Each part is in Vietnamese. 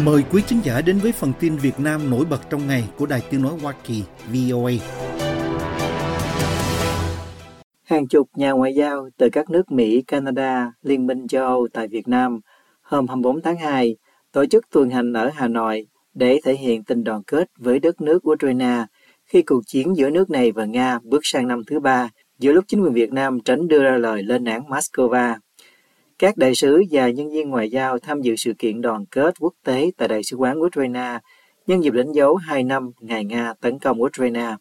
Mời quý khán giả đến với phần tin Việt Nam nổi bật trong ngày của Đài Tiếng nói Hoa Kỳ VOA. Hàng chục nhà ngoại giao từ các nước Mỹ, Canada, Liên minh châu Âu tại Việt Nam hôm 24 tháng 2 tổ chức tuần hành ở Hà Nội để thể hiện tình đoàn kết với đất nước Ukraine khi cuộc chiến giữa nước này và Nga bước sang năm thứ ba, giữa lúc chính quyền Việt Nam tránh đưa ra lời lên án Moscow. Các đại sứ và nhân viên ngoại giao tham dự sự kiện đoàn kết quốc tế tại Đại sứ quán Ukraine nhân dịp đánh dấu 2 năm ngày Nga tấn công Ukraine.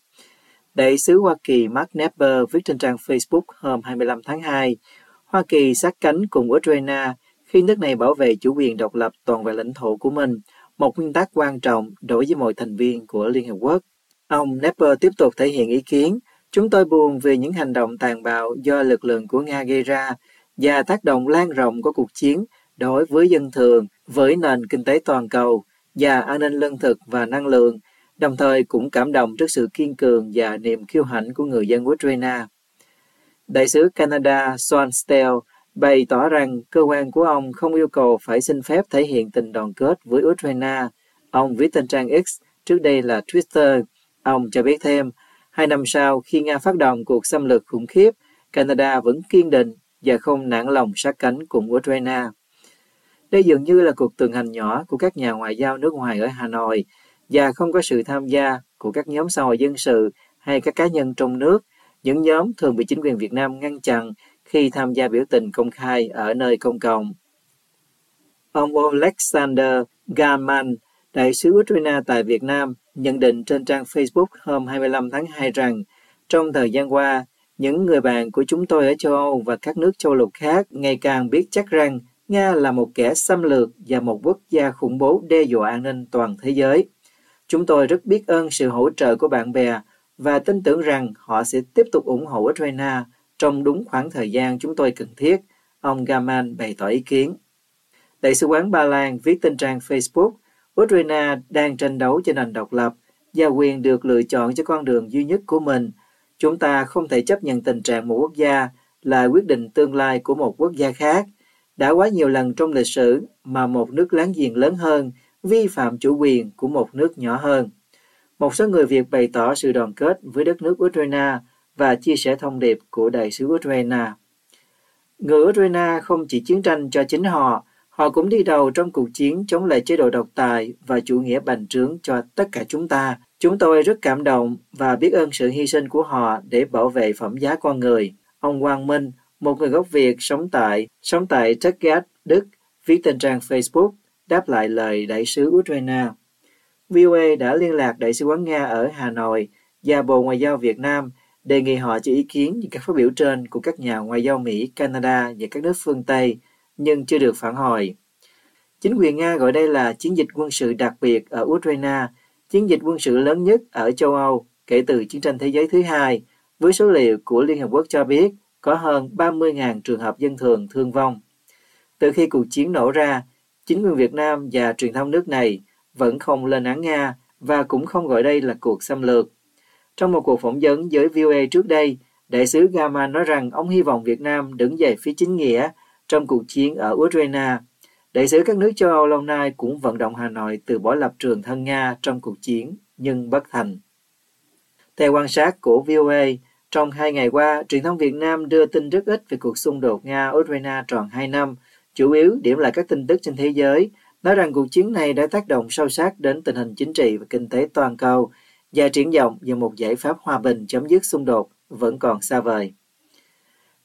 Đại sứ Hoa Kỳ Mark Nepper viết trên trang Facebook hôm 25 tháng 2, Hoa Kỳ sát cánh cùng Ukraine khi nước này bảo vệ chủ quyền độc lập toàn vẹn lãnh thổ của mình, một nguyên tắc quan trọng đối với mọi thành viên của Liên Hợp Quốc. Ông Nepper tiếp tục thể hiện ý kiến, chúng tôi buồn vì những hành động tàn bạo do lực lượng của Nga gây ra và tác động lan rộng của cuộc chiến đối với dân thường, với nền kinh tế toàn cầu và an ninh lương thực và năng lượng, đồng thời cũng cảm động trước sự kiên cường và niềm kiêu hãnh của người dân Ukraine. Đại sứ Canada Sean Steele bày tỏ rằng cơ quan của ông không yêu cầu phải xin phép thể hiện tình đoàn kết với Ukraine. Ông viết trên trang X, trước đây là Twitter. Ông cho biết thêm, 2 năm sau khi Nga phát động cuộc xâm lược khủng khiếp, Canada vẫn kiên định và không nản lòng sát cánh cùng Ukraine. Đây dường như là cuộc tuần hành nhỏ của các nhà ngoại giao nước ngoài ở Hà Nội và không có sự tham gia của các nhóm xã hội dân sự hay các cá nhân trong nước, những nhóm thường bị chính quyền Việt Nam ngăn chặn khi tham gia biểu tình công khai ở nơi công cộng. Ông Alexander Garman, đại sứ Ukraine tại Việt Nam, nhận định trên trang Facebook hôm 25 tháng 2 rằng trong thời gian qua, những người bạn của chúng tôi ở châu Âu và các nước châu lục khác ngày càng biết chắc rằng Nga là một kẻ xâm lược và một quốc gia khủng bố đe dọa an ninh toàn thế giới. Chúng tôi rất biết ơn sự hỗ trợ của bạn bè và tin tưởng rằng họ sẽ tiếp tục ủng hộ Ukraine trong đúng khoảng thời gian chúng tôi cần thiết, ông Garman bày tỏ ý kiến. Đại sứ quán Ba Lan viết trên trang Facebook, Ukraine đang tranh đấu cho nền độc lập và quyền được lựa chọn cho con đường duy nhất của mình. Chúng ta không thể chấp nhận tình trạng một quốc gia là quyết định tương lai của một quốc gia khác. Đã quá nhiều lần trong lịch sử mà một nước láng giềng lớn hơn vi phạm chủ quyền của một nước nhỏ hơn. Một số người Việt bày tỏ sự đoàn kết với đất nước Ukraine và chia sẻ thông điệp của đại sứ Ukraine. Người Ukraine không chỉ chiến tranh cho chính họ, họ cũng đi đầu trong cuộc chiến chống lại chế độ độc tài và chủ nghĩa bành trướng cho tất cả chúng ta. Chúng tôi rất cảm động và biết ơn sự hy sinh của họ để bảo vệ phẩm giá con người. Ông Quang Minh, một người gốc Việt sống tại Stuttgart, Đức, viết trên trang Facebook, đáp lại lời đại sứ Ukraine. VOA đã liên lạc đại sứ quán Nga ở Hà Nội và Bộ Ngoại giao Việt Nam, đề nghị họ cho ý kiến những các phát biểu trên của các nhà ngoại giao Mỹ, Canada và các nước phương Tây, nhưng chưa được phản hồi. Chính quyền Nga gọi đây là chiến dịch quân sự đặc biệt ở Ukraine, chiến dịch quân sự lớn nhất ở châu Âu kể từ chiến tranh thế giới thứ hai, với số liệu của Liên Hợp Quốc cho biết có hơn 30.000 trường hợp dân thường thương vong. Từ khi cuộc chiến nổ ra, chính quyền Việt Nam và truyền thông nước này vẫn không lên án Nga và cũng không gọi đây là cuộc xâm lược. Trong một cuộc phỏng vấn với VOA trước đây, đại sứ Garman nói rằng ông hy vọng Việt Nam đứng về phía chính nghĩa trong cuộc chiến ở Ukraine. Đại sứ các nước châu Âu lâu nay cũng vận động Hà Nội từ bỏ lập trường thân Nga trong cuộc chiến, nhưng bất thành. Theo quan sát của VOA, trong 2 ngày qua, truyền thông Việt Nam đưa tin rất ít về cuộc xung đột Nga-Ukraine tròn 2 năm, chủ yếu điểm lại các tin tức trên thế giới, nói rằng cuộc chiến này đã tác động sâu sắc đến tình hình chính trị và kinh tế toàn cầu, và triển vọng về một giải pháp hòa bình chấm dứt xung đột vẫn còn xa vời.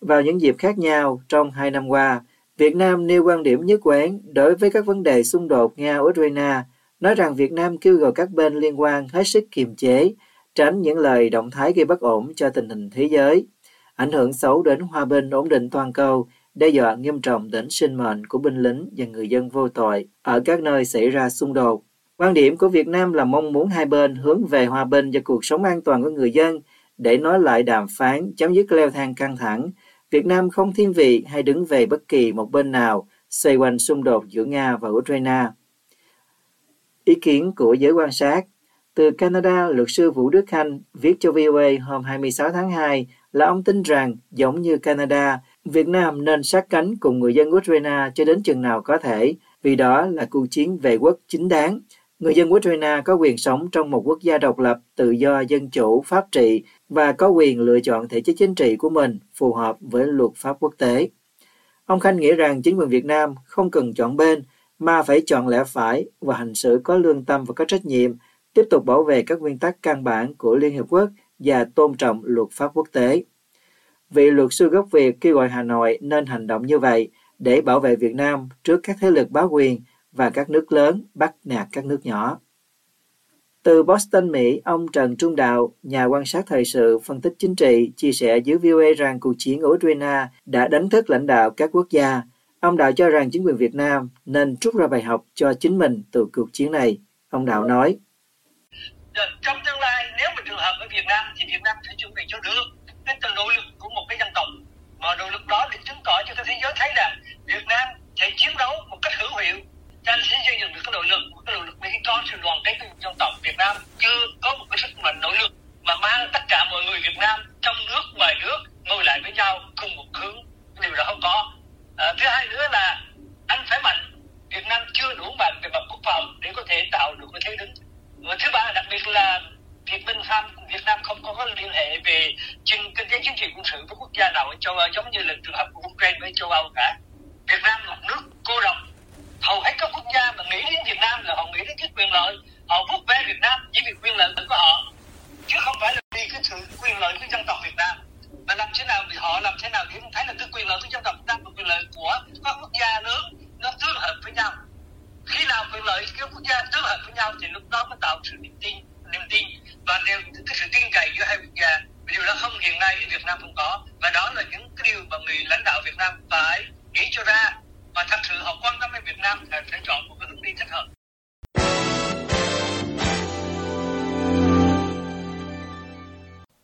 Vào những dịp khác nhau, trong 2 năm qua, Việt Nam nêu quan điểm nhất quán đối với các vấn đề xung đột Nga-Ukraine, nói rằng Việt Nam kêu gọi các bên liên quan hết sức kiềm chế, tránh những lời động thái gây bất ổn cho tình hình thế giới, ảnh hưởng xấu đến hòa bình ổn định toàn cầu, đe dọa nghiêm trọng đến sinh mệnh của binh lính và người dân vô tội ở các nơi xảy ra xung đột. Quan điểm của Việt Nam là mong muốn hai bên hướng về hòa bình và cuộc sống an toàn của người dân để nối lại đàm phán chấm dứt leo thang căng thẳng. Việt Nam không thiên vị hay đứng về bất kỳ một bên nào xoay quanh xung đột giữa Nga và Ukraine. Ý kiến của giới quan sát. Từ Canada, luật sư Vũ Đức Khanh viết cho VOA hôm 26 tháng 2 là ông tin rằng, giống như Canada, Việt Nam nên sát cánh cùng người dân Ukraine cho đến chừng nào có thể. vì đó là cuộc chiến vệ quốc chính đáng. Người dân Ukraine có quyền sống trong một quốc gia độc lập, tự do, dân chủ, pháp trị và có quyền lựa chọn thể chế chính trị của mình phù hợp với luật pháp quốc tế. Ông Khanh nghĩ rằng chính quyền Việt Nam không cần chọn bên mà phải chọn lẽ phải và hành xử có lương tâm và có trách nhiệm, tiếp tục bảo vệ các nguyên tắc căn bản của Liên Hiệp Quốc và tôn trọng luật pháp quốc tế. Vị luật sư gốc Việt kêu gọi Hà Nội nên hành động như vậy để bảo vệ Việt Nam trước các thế lực bá quyền và các nước lớn bắt nạt các nước nhỏ. Từ Boston, Mỹ, ông Trần Trung Đạo, nhà quan sát thời sự, phân tích chính trị, chia sẻ dưới VOA rằng cuộc chiến ở Ukraine đã đánh thức lãnh đạo các quốc gia. Ông Đạo cho rằng chính quyền Việt Nam nên rút ra bài học cho chính mình từ cuộc chiến này. Ông Đạo nói: trong tương lai nếu mà trường hợp với Việt Nam thì Việt Nam phải chuẩn bị cho được cái từ nỗ lực của một cái dân tộc, mà nỗ lực đó để chứng tỏ cho cái thế giới thấy rằng Việt Nam sẽ chiến đấu một cách hữu hiệu. Anh sẽ xây dựng được cái nội lực, cái nội lực để cho sự đoàn kết dân tộc Việt Nam chưa có một cái sức mạnh nội lực mà mang tất cả mọi người Việt Nam trong nước ngoài nước ngồi lại với nhau cùng một hướng, điều đó không có. Thứ hai nữa là anh phải mạnh, Việt Nam chưa đủ mạnh về mặt quốc phòng để có thể tạo được cái thế đứng. Thứ ba đặc biệt là Việt Nam không có liên hệ về kinh tế chính trị quân sự với quốc gia nào ở châu Âu, giống như là trường hợp của Ukraine với châu Âu cả. Việt Nam là một nước cô độc. Hầu hết các quốc gia mà nghĩ đến Việt Nam là họ nghĩ đến cái quyền lợi, họ vút về Việt Nam chỉ vì quyền lợi của họ, chứ không phải là vì cái sự quyền lợi của dân tộc Việt Nam. Mà làm thế nào thì họ làm thế nào để thấy là cái quyền lợi của dân tộc Việt Nam và quyền lợi của các quốc gia lớn nó tương hợp với nhau. Khi nào quyền lợi các quốc gia tương hợp với nhau thì lúc đó mới tạo sự niềm tin và cái sự tin cậy giữa hai quốc gia. Điều đó không hiện nay ở Việt Nam không có, và đó là những cái điều mà người lãnh đạo Việt Nam phải nghĩ cho ra. Và thật sự họ quan tâm đến Việt Nam là sẽ chọn một cái hướng đi thích hợp.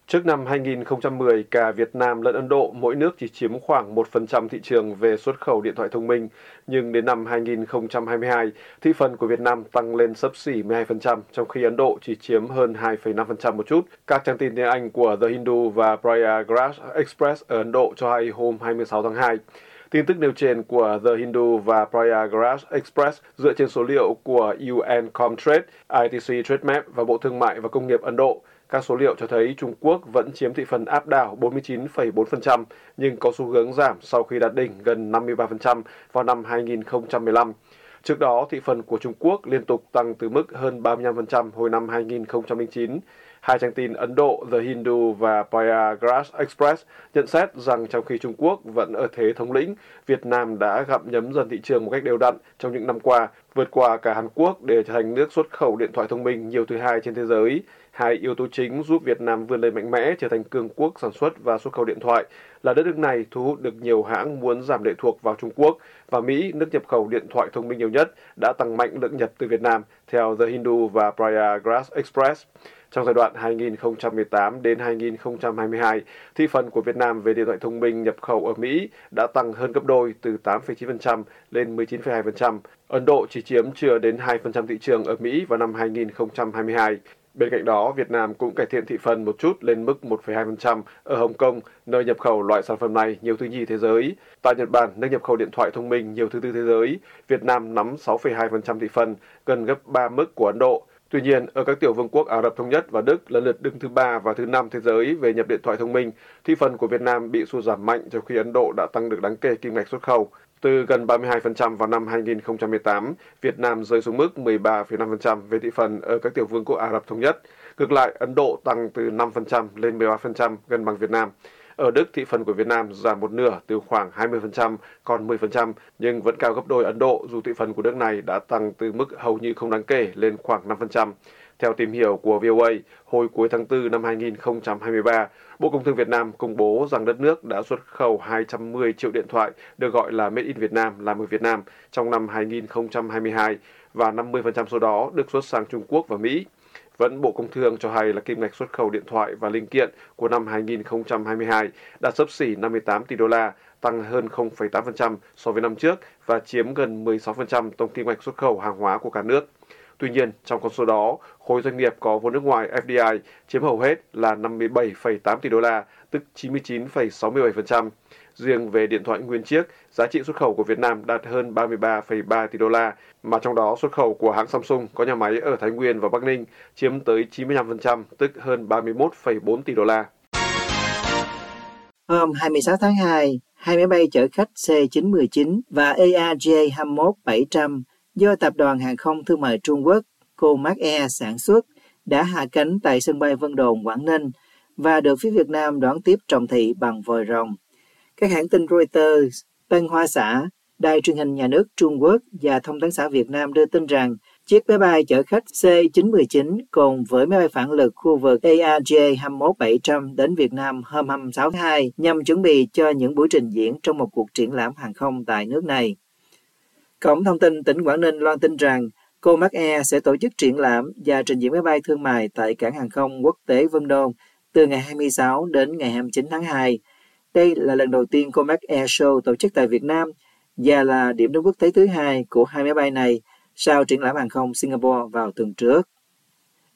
Trước năm 2010, cả Việt Nam lẫn Ấn Độ mỗi nước chỉ chiếm khoảng 1% thị trường về xuất khẩu điện thoại thông minh, nhưng đến năm 2022, thị phần của Việt Nam tăng lên xấp xỉ 12%, trong khi Ấn Độ chỉ chiếm hơn 2,5% một chút. Các trang tin tiếng Anh của The Hindu và Pragati Express ở Ấn Độ cho hay hôm 26 tháng 2. Tin tức nêu trên của The Hindu và Pragati Express dựa trên số liệu của UN Comtrade, ITC Trade Map và Bộ Thương mại và Công nghiệp Ấn Độ. Các số liệu cho thấy Trung Quốc vẫn chiếm thị phần áp đảo 49,4%, nhưng có xu hướng giảm sau khi đạt đỉnh gần 53% vào năm 2015. Trước đó, thị phần của Trung Quốc liên tục tăng từ mức hơn 35% hồi năm 2009. Hai trang tin Ấn Độ The Hindu và Pragati Express nhận xét rằng trong khi Trung Quốc vẫn ở thế thống lĩnh, Việt Nam đã gặm nhấm dần thị trường một cách đều đặn trong những năm qua, vượt qua cả Hàn Quốc để trở thành nước xuất khẩu điện thoại thông minh nhiều thứ hai trên thế giới. Hai yếu tố chính giúp Việt Nam vươn lên mạnh mẽ trở thành cường quốc sản xuất và xuất khẩu điện thoại là đất nước này thu hút được nhiều hãng muốn giảm lệ thuộc vào Trung Quốc, và Mỹ, nước nhập khẩu điện thoại thông minh nhiều nhất, đã tăng mạnh lượng nhập từ Việt Nam, theo The Hindu và Pragati Express. Trong giai đoạn 2018 đến 2022, thị phần của Việt Nam về điện thoại thông minh nhập khẩu ở Mỹ đã tăng hơn gấp đôi, từ 8,9% lên 19,2%. Ấn Độ chỉ chiếm chưa đến 2% thị trường ở Mỹ vào năm 2022. Bên cạnh đó, Việt Nam cũng cải thiện thị phần một chút lên mức 1,2% ở Hồng Kông, nơi nhập khẩu loại sản phẩm này nhiều thứ nhì thế giới. Tại Nhật Bản, nước nhập khẩu điện thoại thông minh nhiều thứ tư thế giới, Việt Nam nắm 6,2% thị phần, gần gấp 3 mức của Ấn Độ. Tuy nhiên, ở các tiểu vương quốc Ả Rập Thống Nhất và Đức lần lượt đứng thứ 3 và thứ 5 thế giới về nhập điện thoại thông minh, thị phần của Việt Nam bị sụt giảm mạnh trong khi Ấn Độ đã tăng được đáng kể kim ngạch xuất khẩu. Từ gần 32% vào năm 2018, Việt Nam rơi xuống mức 13,5% về thị phần ở các tiểu vương quốc Ả Rập Thống Nhất. Ngược lại, Ấn Độ tăng từ 5% lên 13%, gần bằng Việt Nam. Ở Đức, thị phần của Việt Nam giảm một nửa, từ khoảng 20% còn 10%, nhưng vẫn cao gấp đôi Ấn Độ, dù thị phần của nước này đã tăng từ mức hầu như không đáng kể lên khoảng 5%. Theo tìm hiểu của VOA, hồi cuối tháng 4 năm 2023, Bộ Công Thương Việt Nam công bố rằng đất nước đã xuất khẩu 210 triệu điện thoại được gọi là Made in Việt Nam, làm ở Việt Nam trong năm 2022, và 50% số đó được xuất sang Trung Quốc và Mỹ. Vẫn Bộ Công Thương cho hay là kim ngạch xuất khẩu điện thoại và linh kiện của năm 2022 đạt xấp xỉ 58 tỷ đô la, tăng hơn 0,8% so với năm trước và chiếm gần 16% tổng kim ngạch xuất khẩu hàng hóa của cả nước. Tuy nhiên, trong con số đó, khối doanh nghiệp có vốn nước ngoài FDI chiếm hầu hết là 57,8 tỷ đô la, tức 99,67%. Riêng về điện thoại nguyên chiếc, giá trị xuất khẩu của Việt Nam đạt hơn 33,3 tỷ đô la, mà trong đó xuất khẩu của hãng Samsung có nhà máy ở Thái Nguyên và Bắc Ninh chiếm tới 95%, tức hơn 31,4 tỷ đô la. Hôm 26 tháng 2, hai máy bay chở khách C-919 và ARJ-21700 do Tập đoàn Hàng không Thương mại Trung Quốc COMAC sản xuất đã hạ cánh tại sân bay Vân Đồn, Quảng Ninh và được phía Việt Nam đón tiếp trọng thị bằng vòi rồng. Các hãng tin Reuters, Tân Hoa Xã, Đài truyền hình nhà nước Trung Quốc và Thông tấn xã Việt Nam đưa tin rằng chiếc máy bay chở khách C-919 cùng với máy bay phản lực khu vực ARJ-21700 đến Việt Nam hôm 26 tháng 2 nhằm chuẩn bị cho những buổi trình diễn trong một cuộc triển lãm hàng không tại nước này. Cổng thông tin tỉnh Quảng Ninh loan tin rằng COMAC sẽ tổ chức triển lãm và trình diễn máy bay thương mại tại cảng hàng không quốc tế Vân Đồn từ ngày 26 đến ngày 29 tháng 2. Đây là lần đầu tiên COMAC Show tổ chức tại Việt Nam và là điểm đến quốc tế thứ hai của hai máy bay này sau triển lãm hàng không Singapore vào tuần trước.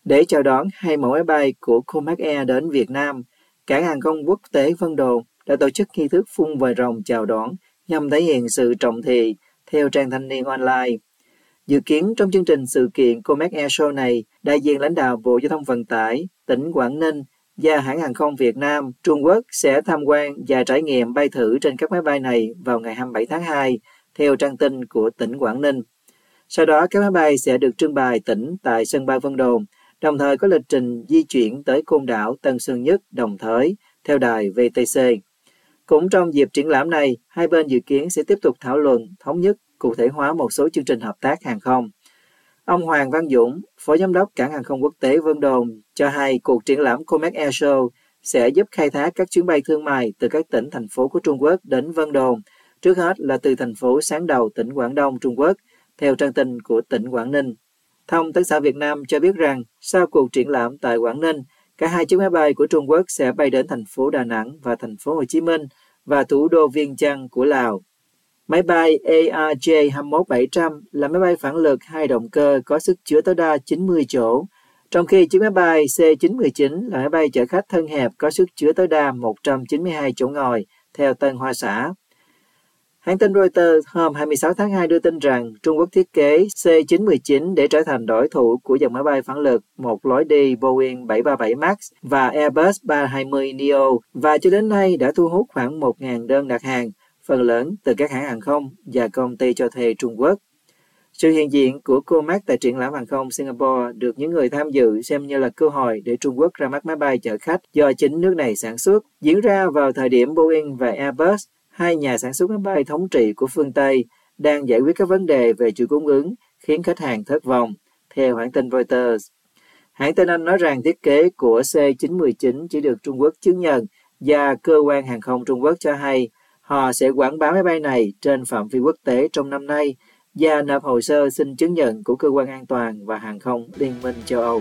Để chào đón hai mẫu máy bay của COMAC đến Việt Nam, cảng hàng không quốc tế Vân Đồn đã tổ chức nghi thức phun vòi rồng chào đón nhằm thể hiện sự trọng thị theo trang Thanh niên online. Dự kiến trong chương trình sự kiện COMAC Show này, đại diện lãnh đạo Bộ Giao thông Vận tải, tỉnh Quảng Ninh và hãng hàng không Việt Nam, Trung Quốc sẽ tham quan và trải nghiệm bay thử trên các máy bay này vào ngày 27 tháng 2, theo trang tin của tỉnh Quảng Ninh. Sau đó, các máy bay sẽ được trưng bày tỉnh tại sân bay Vân Đồn, đồng thời có lịch trình di chuyển tới Côn Đảo, Tân Sơn Nhất, Đồng Thới, theo đài VTC. Cũng trong dịp triển lãm này, hai bên dự kiến sẽ tiếp tục thảo luận, thống nhất, cụ thể hóa một số chương trình hợp tác hàng không. Ông Hoàng Văn Dũng, Phó Giám đốc Cảng Hàng không Quốc tế Vân Đồn, cho hay cuộc triển lãm COMAC Airshow sẽ giúp khai thác các chuyến bay thương mại từ các tỉnh, thành phố của Trung Quốc đến Vân Đồn, trước hết là từ thành phố Sáng Đầu, tỉnh Quảng Đông, Trung Quốc, theo trang tin của tỉnh Quảng Ninh. Thông tấn xã Việt Nam cho biết rằng, sau cuộc triển lãm tại Quảng Ninh, cả hai chiếc máy bay của Trung Quốc sẽ bay đến thành phố Đà Nẵng và thành phố Hồ Chí Minh và thủ đô Viêng Chăn của Lào. Máy bay ARJ-21700 là máy bay phản lực hai động cơ có sức chứa tối đa 90 chỗ, trong khi chiếc máy bay C-919 là máy bay chở khách thân hẹp có sức chứa tối đa 192 chỗ ngồi, theo Tân Hoa Xã. Hãng tin Reuters hôm 26 tháng 2 đưa tin rằng Trung Quốc thiết kế C-919 để trở thành đối thủ của dòng máy bay phản lực một lối đi Boeing 737 MAX và Airbus 320neo và cho đến nay đã thu hút khoảng 1.000 đơn đặt hàng, phần lớn từ các hãng hàng không và công ty cho thuê Trung Quốc. Sự hiện diện của COMAC tại triển lãm hàng không Singapore được những người tham dự xem như là cơ hội để Trung Quốc ra mắt máy bay chở khách do chính nước này sản xuất, diễn ra vào thời điểm Boeing và Airbus, hai nhà sản xuất máy bay thống trị của phương Tây, đang giải quyết các vấn đề về chuỗi cung ứng khiến khách hàng thất vọng, theo hãng tin Reuters. Hãng tin Anh nói rằng thiết kế của C-919 chỉ được Trung Quốc chứng nhận và cơ quan hàng không Trung Quốc cho hay họ sẽ quảng bá máy bay này trên phạm vi quốc tế trong năm nay và nộp hồ sơ xin chứng nhận của Cơ quan An toàn và Hàng không Liên minh châu Âu.